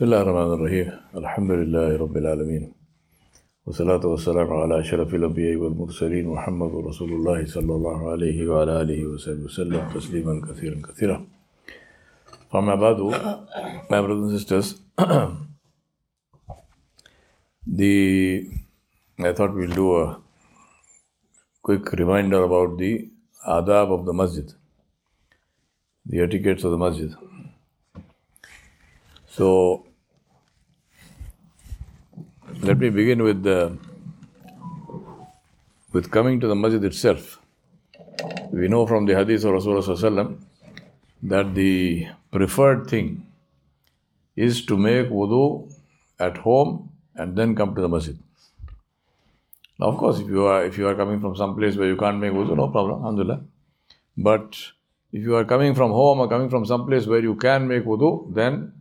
Bismillah ar-Rahman ar-Rahim, alhamdulillahi rabbil alameen, wa salatu wa salamu ala ashrafil anbiya wal mursaleen, Muhammadur Rasulullah sallallahu alayhi wa ala alihi wa sallam, tasliman kathiran kathira. Amma ba'du, my brothers and sisters, I thought we'll do a quick reminder about the adab of the masjid, the etiquettes of the masjid. So, let me begin with coming to the masjid itself. We know from the hadith of Rasulullah that the preferred thing is to make wudu at home and then come to the masjid. Now, of course, if you are coming from some place where you can't make wudu, no problem, alhamdulillah. But if you are coming from home or coming from some place where you can make wudu, then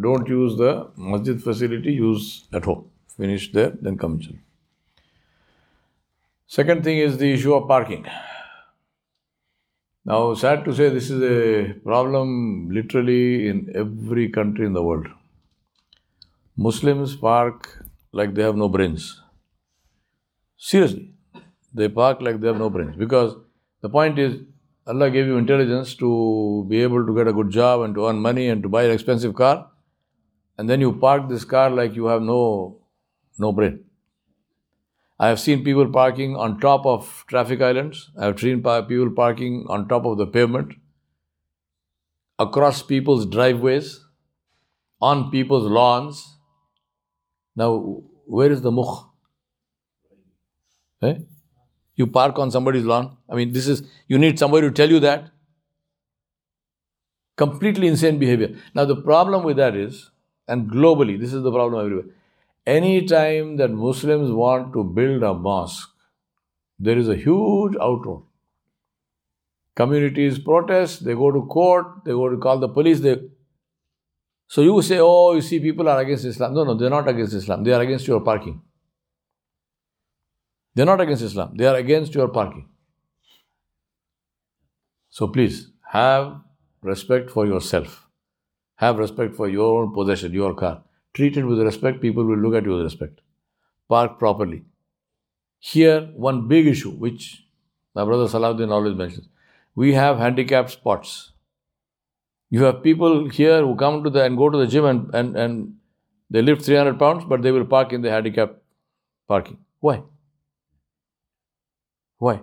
don't use the masjid facility, use at home. Finish there, then come inside. Second thing is the issue of parking. Now, sad to say, this is a problem literally in every country in the world. Muslims park like they have no brains. Seriously, they park like they have no brains. Because the point is, Allah gave you intelligence to be able to get a good job and to earn money and to buy an expensive car. And then you park this car like you have no brain. I have seen people parking on top of traffic islands. I have seen people parking on top of the pavement, across people's driveways, on people's lawns. Now, where is the mukh? Eh? You park on somebody's lawn. I mean, you need somebody to tell you that. Completely insane behavior. Now, the problem with that is, and globally, this is the problem everywhere. Anytime that Muslims want to build a mosque, there is a huge outroar. Communities protest, they go to court, they go to call the police. So you say, oh, you see, people are against Islam. No, they're not against Islam. They are against your parking. They're not against Islam. They are against your parking. So please, have respect for yourself. Have respect for your own possession, your car. Treat it with respect, people will look at you with respect. Park properly. Here, one big issue, which my brother Salahuddin always mentions. We have handicapped spots. You have people here who come to and go to the gym and they lift 300 pounds, but they will park in the handicapped parking. Why? Why?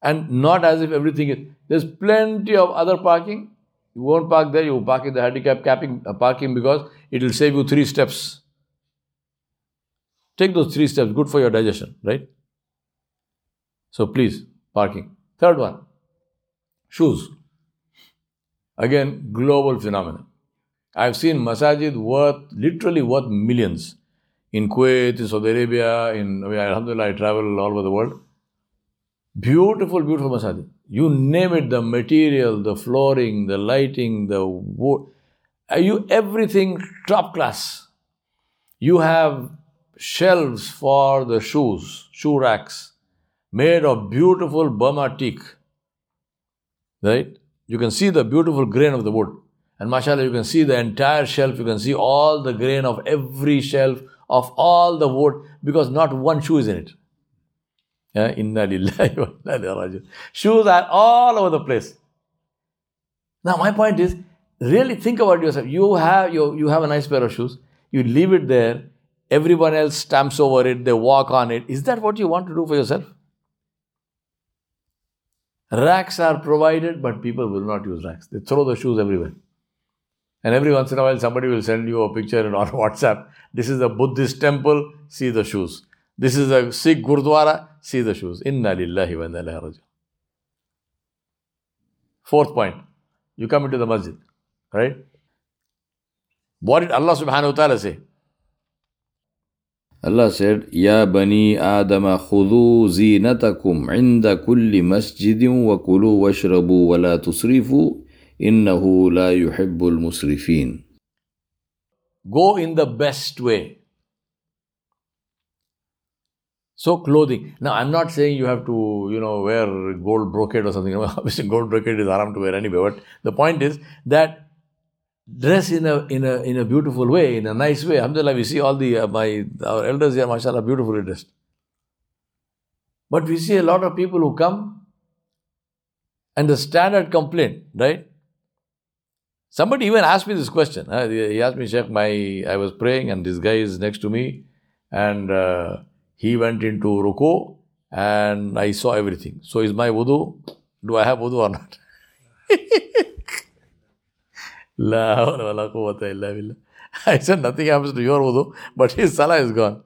And not as if everything is... There's plenty of other parking. You won't park there, you park in the handicapped parking because it will save you 3 steps. Take those 3 steps, good for your digestion, right? So please, parking. Third one, shoes. Again, global phenomenon. I've seen masajid literally worth millions. In Kuwait, in Saudi Arabia, alhamdulillah, I travel all over the world. Beautiful, beautiful masajid. You name it, the material, the flooring, the lighting, the wood. Everything top class. You have shelves for the shoes, shoe racks, made of beautiful Burma teak. Right? You can see the beautiful grain of the wood. And mashallah, you can see the entire shelf. You can see all the grain of every shelf, of all the wood, because not one shoe is in it. Yeah? Inna lillahi wa inna ilaihi raji'un. Shoes are all over the place. Now my point is, really think about yourself. You have a nice pair of shoes. You leave it there. Everyone else stamps over it. They walk on it. Is that what you want to do for yourself? Racks are provided, but people will not use racks. They throw the shoes everywhere. And every once in a while, somebody will send you a picture on WhatsApp. This is a Buddhist temple, see the shoes. This is a Sikh Gurdwara, see the shoes. Inna lillahi wa inna ilaihi raji'un. Fourth point, you come into the masjid, right? What did Allah subhanahu wa ta'ala say? Allah said, Ya bani Adam, khudhu zinatakum inda kulli masjidin wa kulu washrabu wa la tusrifu innahu la yuhibbul musrifin. Go in the best way. So clothing. Now I'm not saying you have to, wear gold brocade or something. Obviously gold brocade is haram to wear anyway. But the point is that dress in a beautiful way, in a nice way. Alhamdulillah, we see all the our elders here, mashallah, beautifully dressed. But we see a lot of people who come and the standard complaint, right? Somebody even asked me this question. He asked me, Sheikh, I was praying and this guy is next to me and he went into Ruku and I saw everything. So is my wudu, do I have wudu or not? I said, nothing happens to your wudu, but his salah is gone.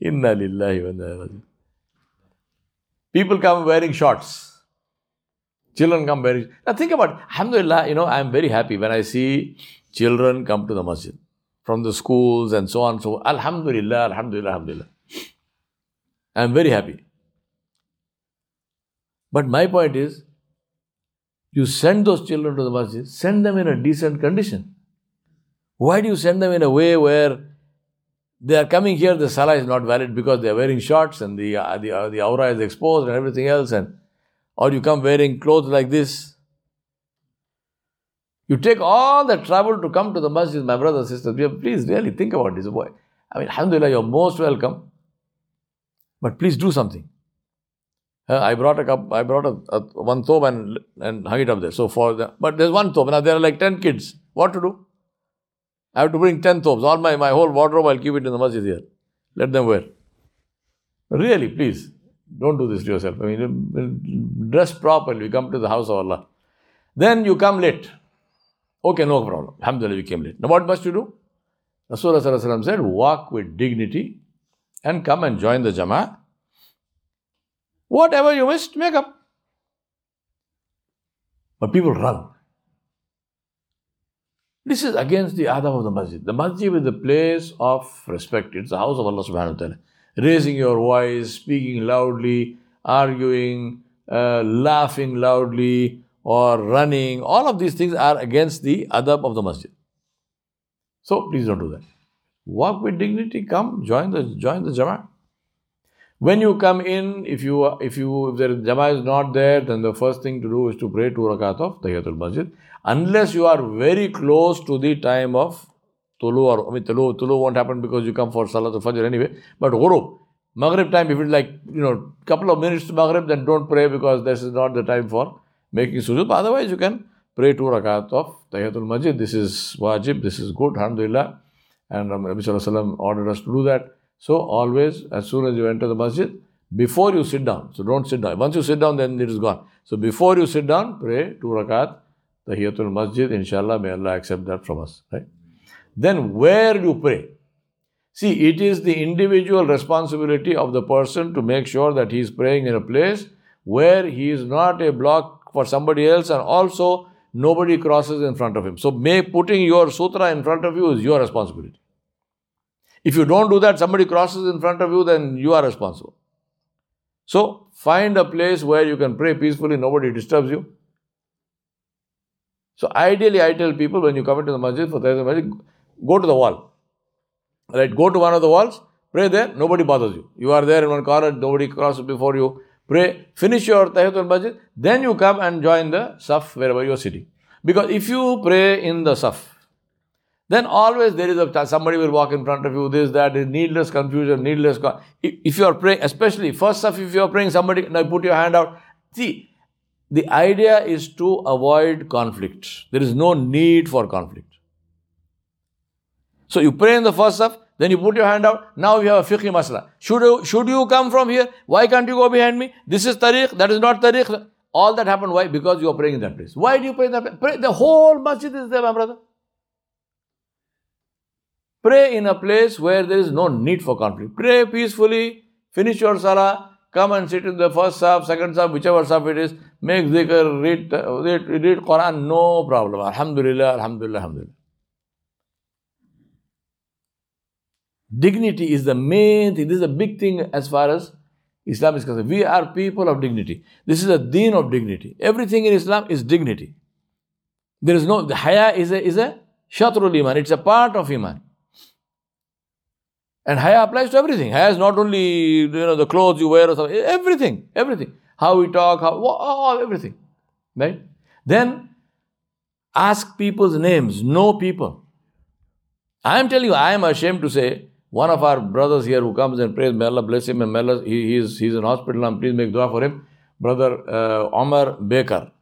Inna lillahi wa inna ilaihi raji'un. People come wearing shorts. Children come wearing... Now think about it. Alhamdulillah, I am very happy when I see children come to the masjid. From the schools and so on. So, alhamdulillah, alhamdulillah, alhamdulillah. I am very happy. But my point is, you send those children to the masjid, send them in a decent condition. Why do you send them in a way where they are coming here, the salah is not valid because they are wearing shorts and the aura is exposed and everything else, or you come wearing clothes like this. You take all the trouble to come to the masjid, my brothers and sisters. Please really think about this, boy. Alhamdulillah, you are most welcome. But please do something. I brought a cup, I brought one thobe and hung it up there. So but there's one thobe. Now there are like 10 kids. What to do? I have to bring 10 thobes. All my whole wardrobe, I'll keep it in the masjid here. Let them wear. Really, please, don't do this to yourself. Dress properly. We come to the house of Allah. Then you come late. Okay, no problem. Alhamdulillah, we came late. Now what must you do? Rasulullah said, walk with dignity and come and join the jamaah. Whatever you missed, make up. But people run. This is against the adab of the masjid. The masjid is the place of respect. It's the house of Allah subhanahu wa ta'ala. Raising your voice, speaking loudly, arguing, laughing loudly, or running. All of these things are against the adab of the masjid. So please don't do that. Walk with dignity, come, join the jama'ah. When you come in, if the jama'ah is not there, then the first thing to do is to pray 2 rakat of Tahiyatul Masjid. Unless you are very close to the time of Tulu, Tulu won't happen because you come for Salatul Fajr anyway. But Ghurub, Maghrib time, if it's like, couple of minutes to Maghrib, then don't pray because this is not the time for making sujud. But otherwise, you can pray 2 rakat of Tahiyatul Masjid. This is wajib, this is good, alhamdulillah. And Nabi Sallallahu Alaihi Wasallam ordered us to do that. So always, as soon as you enter the masjid, before you sit down, so don't sit down. Once you sit down, then it is gone. So before you sit down, pray 2 rakat, Tahiyatul Masjid, inshallah, may Allah accept that from us. Right? Then where you pray. See, it is the individual responsibility of the person to make sure that he is praying in a place where he is not a block for somebody else and also nobody crosses in front of him. So putting your sutra in front of you is your responsibility. If you don't do that, somebody crosses in front of you, then you are responsible. So, find a place where you can pray peacefully, nobody disturbs you. So, ideally, I tell people, when you come into the masjid, for Tahiyatul Masjid, go to the wall. Right, go to one of the walls, pray there, nobody bothers you. You are there in one corner, nobody crosses before you. Pray, finish your Tahiyatul Masjid, then you come and join the saff wherever you are sitting. Because if you pray in the saff, then always there is somebody will walk in front of you, this, that, needless confusion, needless... If you are praying, especially first stuff, if you are praying, somebody, now put your hand out. See, the idea is to avoid conflict. There is no need for conflict. So you pray in the first stuff, then you put your hand out. Now you have a fiqhi masla. Should you come from here? Why can't you go behind me? This is tariq, that is not tariq. All that happened, why? Because you are praying in that place. Why do you pray in that place? The whole masjid is there, my brother. Pray in a place where there is no need for conflict. Pray peacefully, finish your salah, come and sit in the first saf, second saf, whichever saf it is, make zikr, read Quran, no problem. Alhamdulillah, alhamdulillah, alhamdulillah. Dignity is the main thing. This is a big thing as far as Islam is concerned. We are people of dignity. This is a deen of dignity. Everything in Islam is dignity. There is no, the haya is a shatrul iman, it's a part of iman. And haya applies to everything. Haya is not only, the clothes you wear or something. Everything. How we talk, everything. Right? Then, Ask people's names, know people. I am telling you, I am ashamed to say, one of our brothers here who comes and prays, may Allah bless him, and may Allah, he's in hospital now, please make dua for him, brother Omar Baker.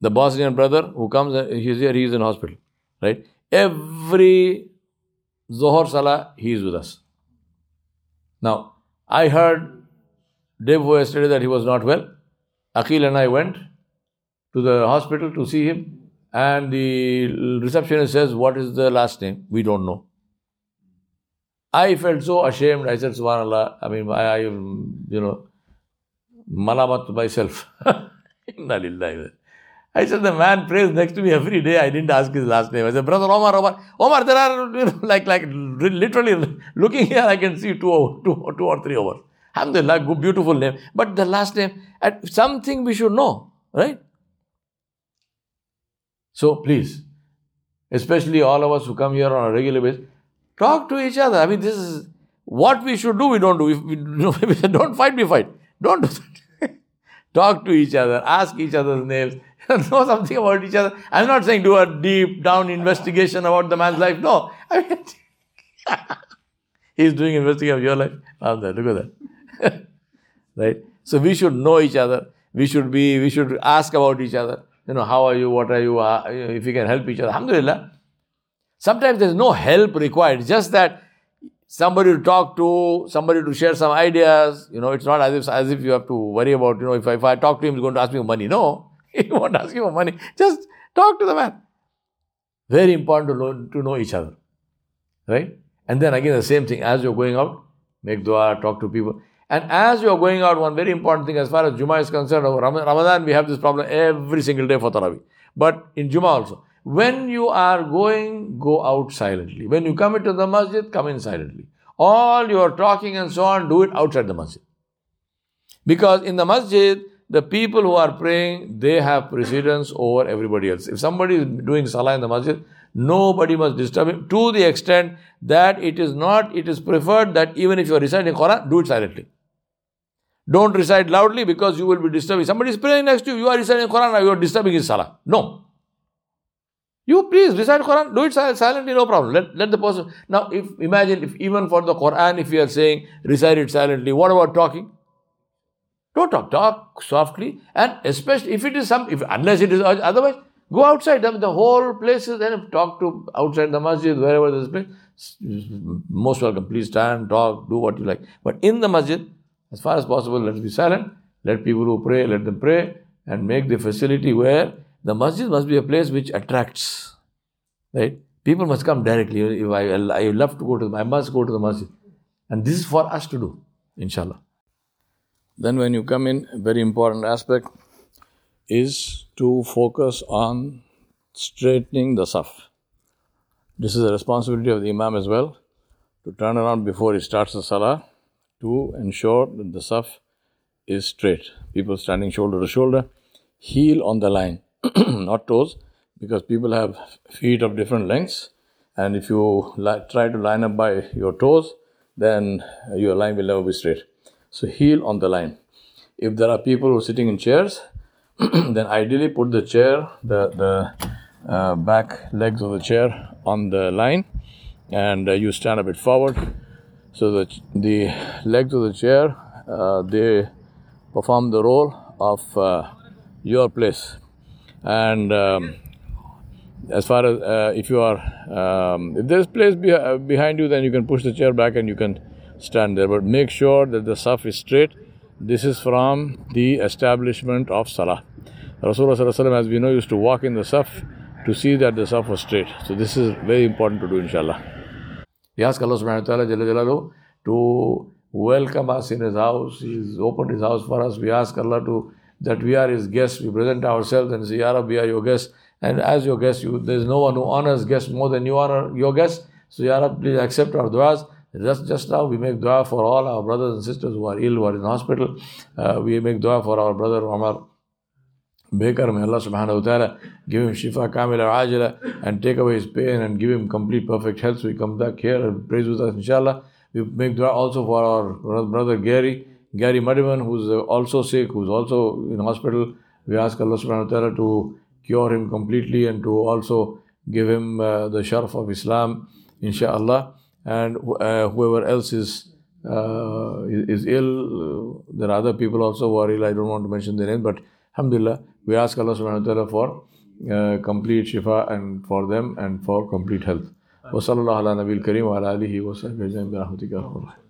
The Bosnian brother who comes, he's here, he's in hospital, right? Every Zohar Salah, he is with us. Now, I heard day before yesterday that he was not well. Akhil and I went to the hospital to see him, and the receptionist says, what is the last name? We don't know. I felt so ashamed. I said, SubhanAllah, I malamat myself. Inna lillahi. I said, the man prays next to me every day. I didn't ask his last name. I said, brother Omar, there are, like literally looking here, I can see two or three hours. Alhamdulillah, beautiful name. But the last name, something we should know, right? So please, especially all of us who come here on a regular basis, talk to each other. This is what we should do, we don't do. If don't fight, we fight. Don't do that. Talk to each other, ask each other's names. Know something about each other. I'm not saying do a deep down investigation about the man's life. No. He's doing investigation of your life. Look at that. Right? So we should know each other. We should ask about each other. How are you? What are you? If we can help each other. Alhamdulillah. Sometimes there's no help required. Just that somebody to talk to, somebody to share some ideas. It's not as if you have to worry about, if I talk to him, he's going to ask me for money. No. He won't ask you for money. Just talk to the man. Very important to know each other. Right? And then again, the same thing. As you're going out, make dua, talk to people. And as you're going out, one very important thing as far as Juma is concerned, Ramadan, we have this problem every single day for Tarawih. But in Juma also. When you are going, go out silently. When you come into the masjid, come in silently. All your talking and so on, do it outside the masjid. Because in the masjid, the people who are praying, they have precedence over everybody else. If somebody is doing salah in the masjid, nobody must disturb him, to the extent that it is preferred that even if you are reciting Quran, do it silently. Don't recite loudly, because you will be disturbing. Somebody is praying next to you, you are reciting Quran, you are disturbing his salah. No. You please recite Quran, do it silently, no problem. Let the person. Now, imagine if even for the Quran, if you are saying, recite it silently, what about talking? Don't talk. Talk softly, and especially unless it is otherwise, go outside. The whole place is there. Talk to outside the masjid, wherever there is place. Most welcome. Please stand, talk, do what you like. But in the masjid, as far as possible, let's be silent. Let people who pray, let them pray, and make the facility where the masjid must be a place which attracts. Right? People must come directly. If I love to go to the, I must go to the masjid, and this is for us to do, inshallah. Then when you come in, a very important aspect is to focus on straightening the saf. This is the responsibility of the imam as well, to turn around before he starts the salah, to ensure that the saf is straight. People standing shoulder to shoulder, heel on the line, not toes, because people have feet of different lengths, and if you try to line up by your toes, then your line will never be straight. So heel on the line. If there are people who are sitting in chairs, then ideally put the chair, the back legs of the chair on the line, and you stand a bit forward. So the legs of the chair, they perform the role of your place. And as far as if you are, if there is place behind you, then you can push the chair back and you can stand there, but make sure that the saf is straight. This is from the establishment of salah. Rasulullah, as we know, used to walk in the saf to see that the saf was straight. So this is very important to do, inshallah. We ask Allah subhanahu wa ta'ala to welcome us in His house. He's opened His house for us. We ask Allah that we are His guests. We present ourselves and say, Ya Rabbi, we are your guests. And as your guests, there is no one who honors guests more than you honor your guests. So Ya Rabbi, please accept our du'as. Just now we make dua for all our brothers and sisters who are ill, who are in hospital. We make dua for our brother Omar Baker. May Allah subhanahu wa ta'ala give him shifa kamila ajila and take away his pain and give him complete perfect health. So he comes back here and prays with us, inshallah. We make dua also for our brother Gary Madiman, who's also sick, who's also in hospital. We ask Allah subhanahu wa ta'ala to cure him completely and to also give him the sharf of Islam, insha'Allah. And whoever else is ill, there are other people also who are ill. I don't want to mention their name, but alhamdulillah, we ask Allah subhanahu wa ta'ala for complete shifa and for them and for complete health. Wa sallallahu ala nabil kareem wa ala alihi wa sahbihi ajma'in bi rahmatika.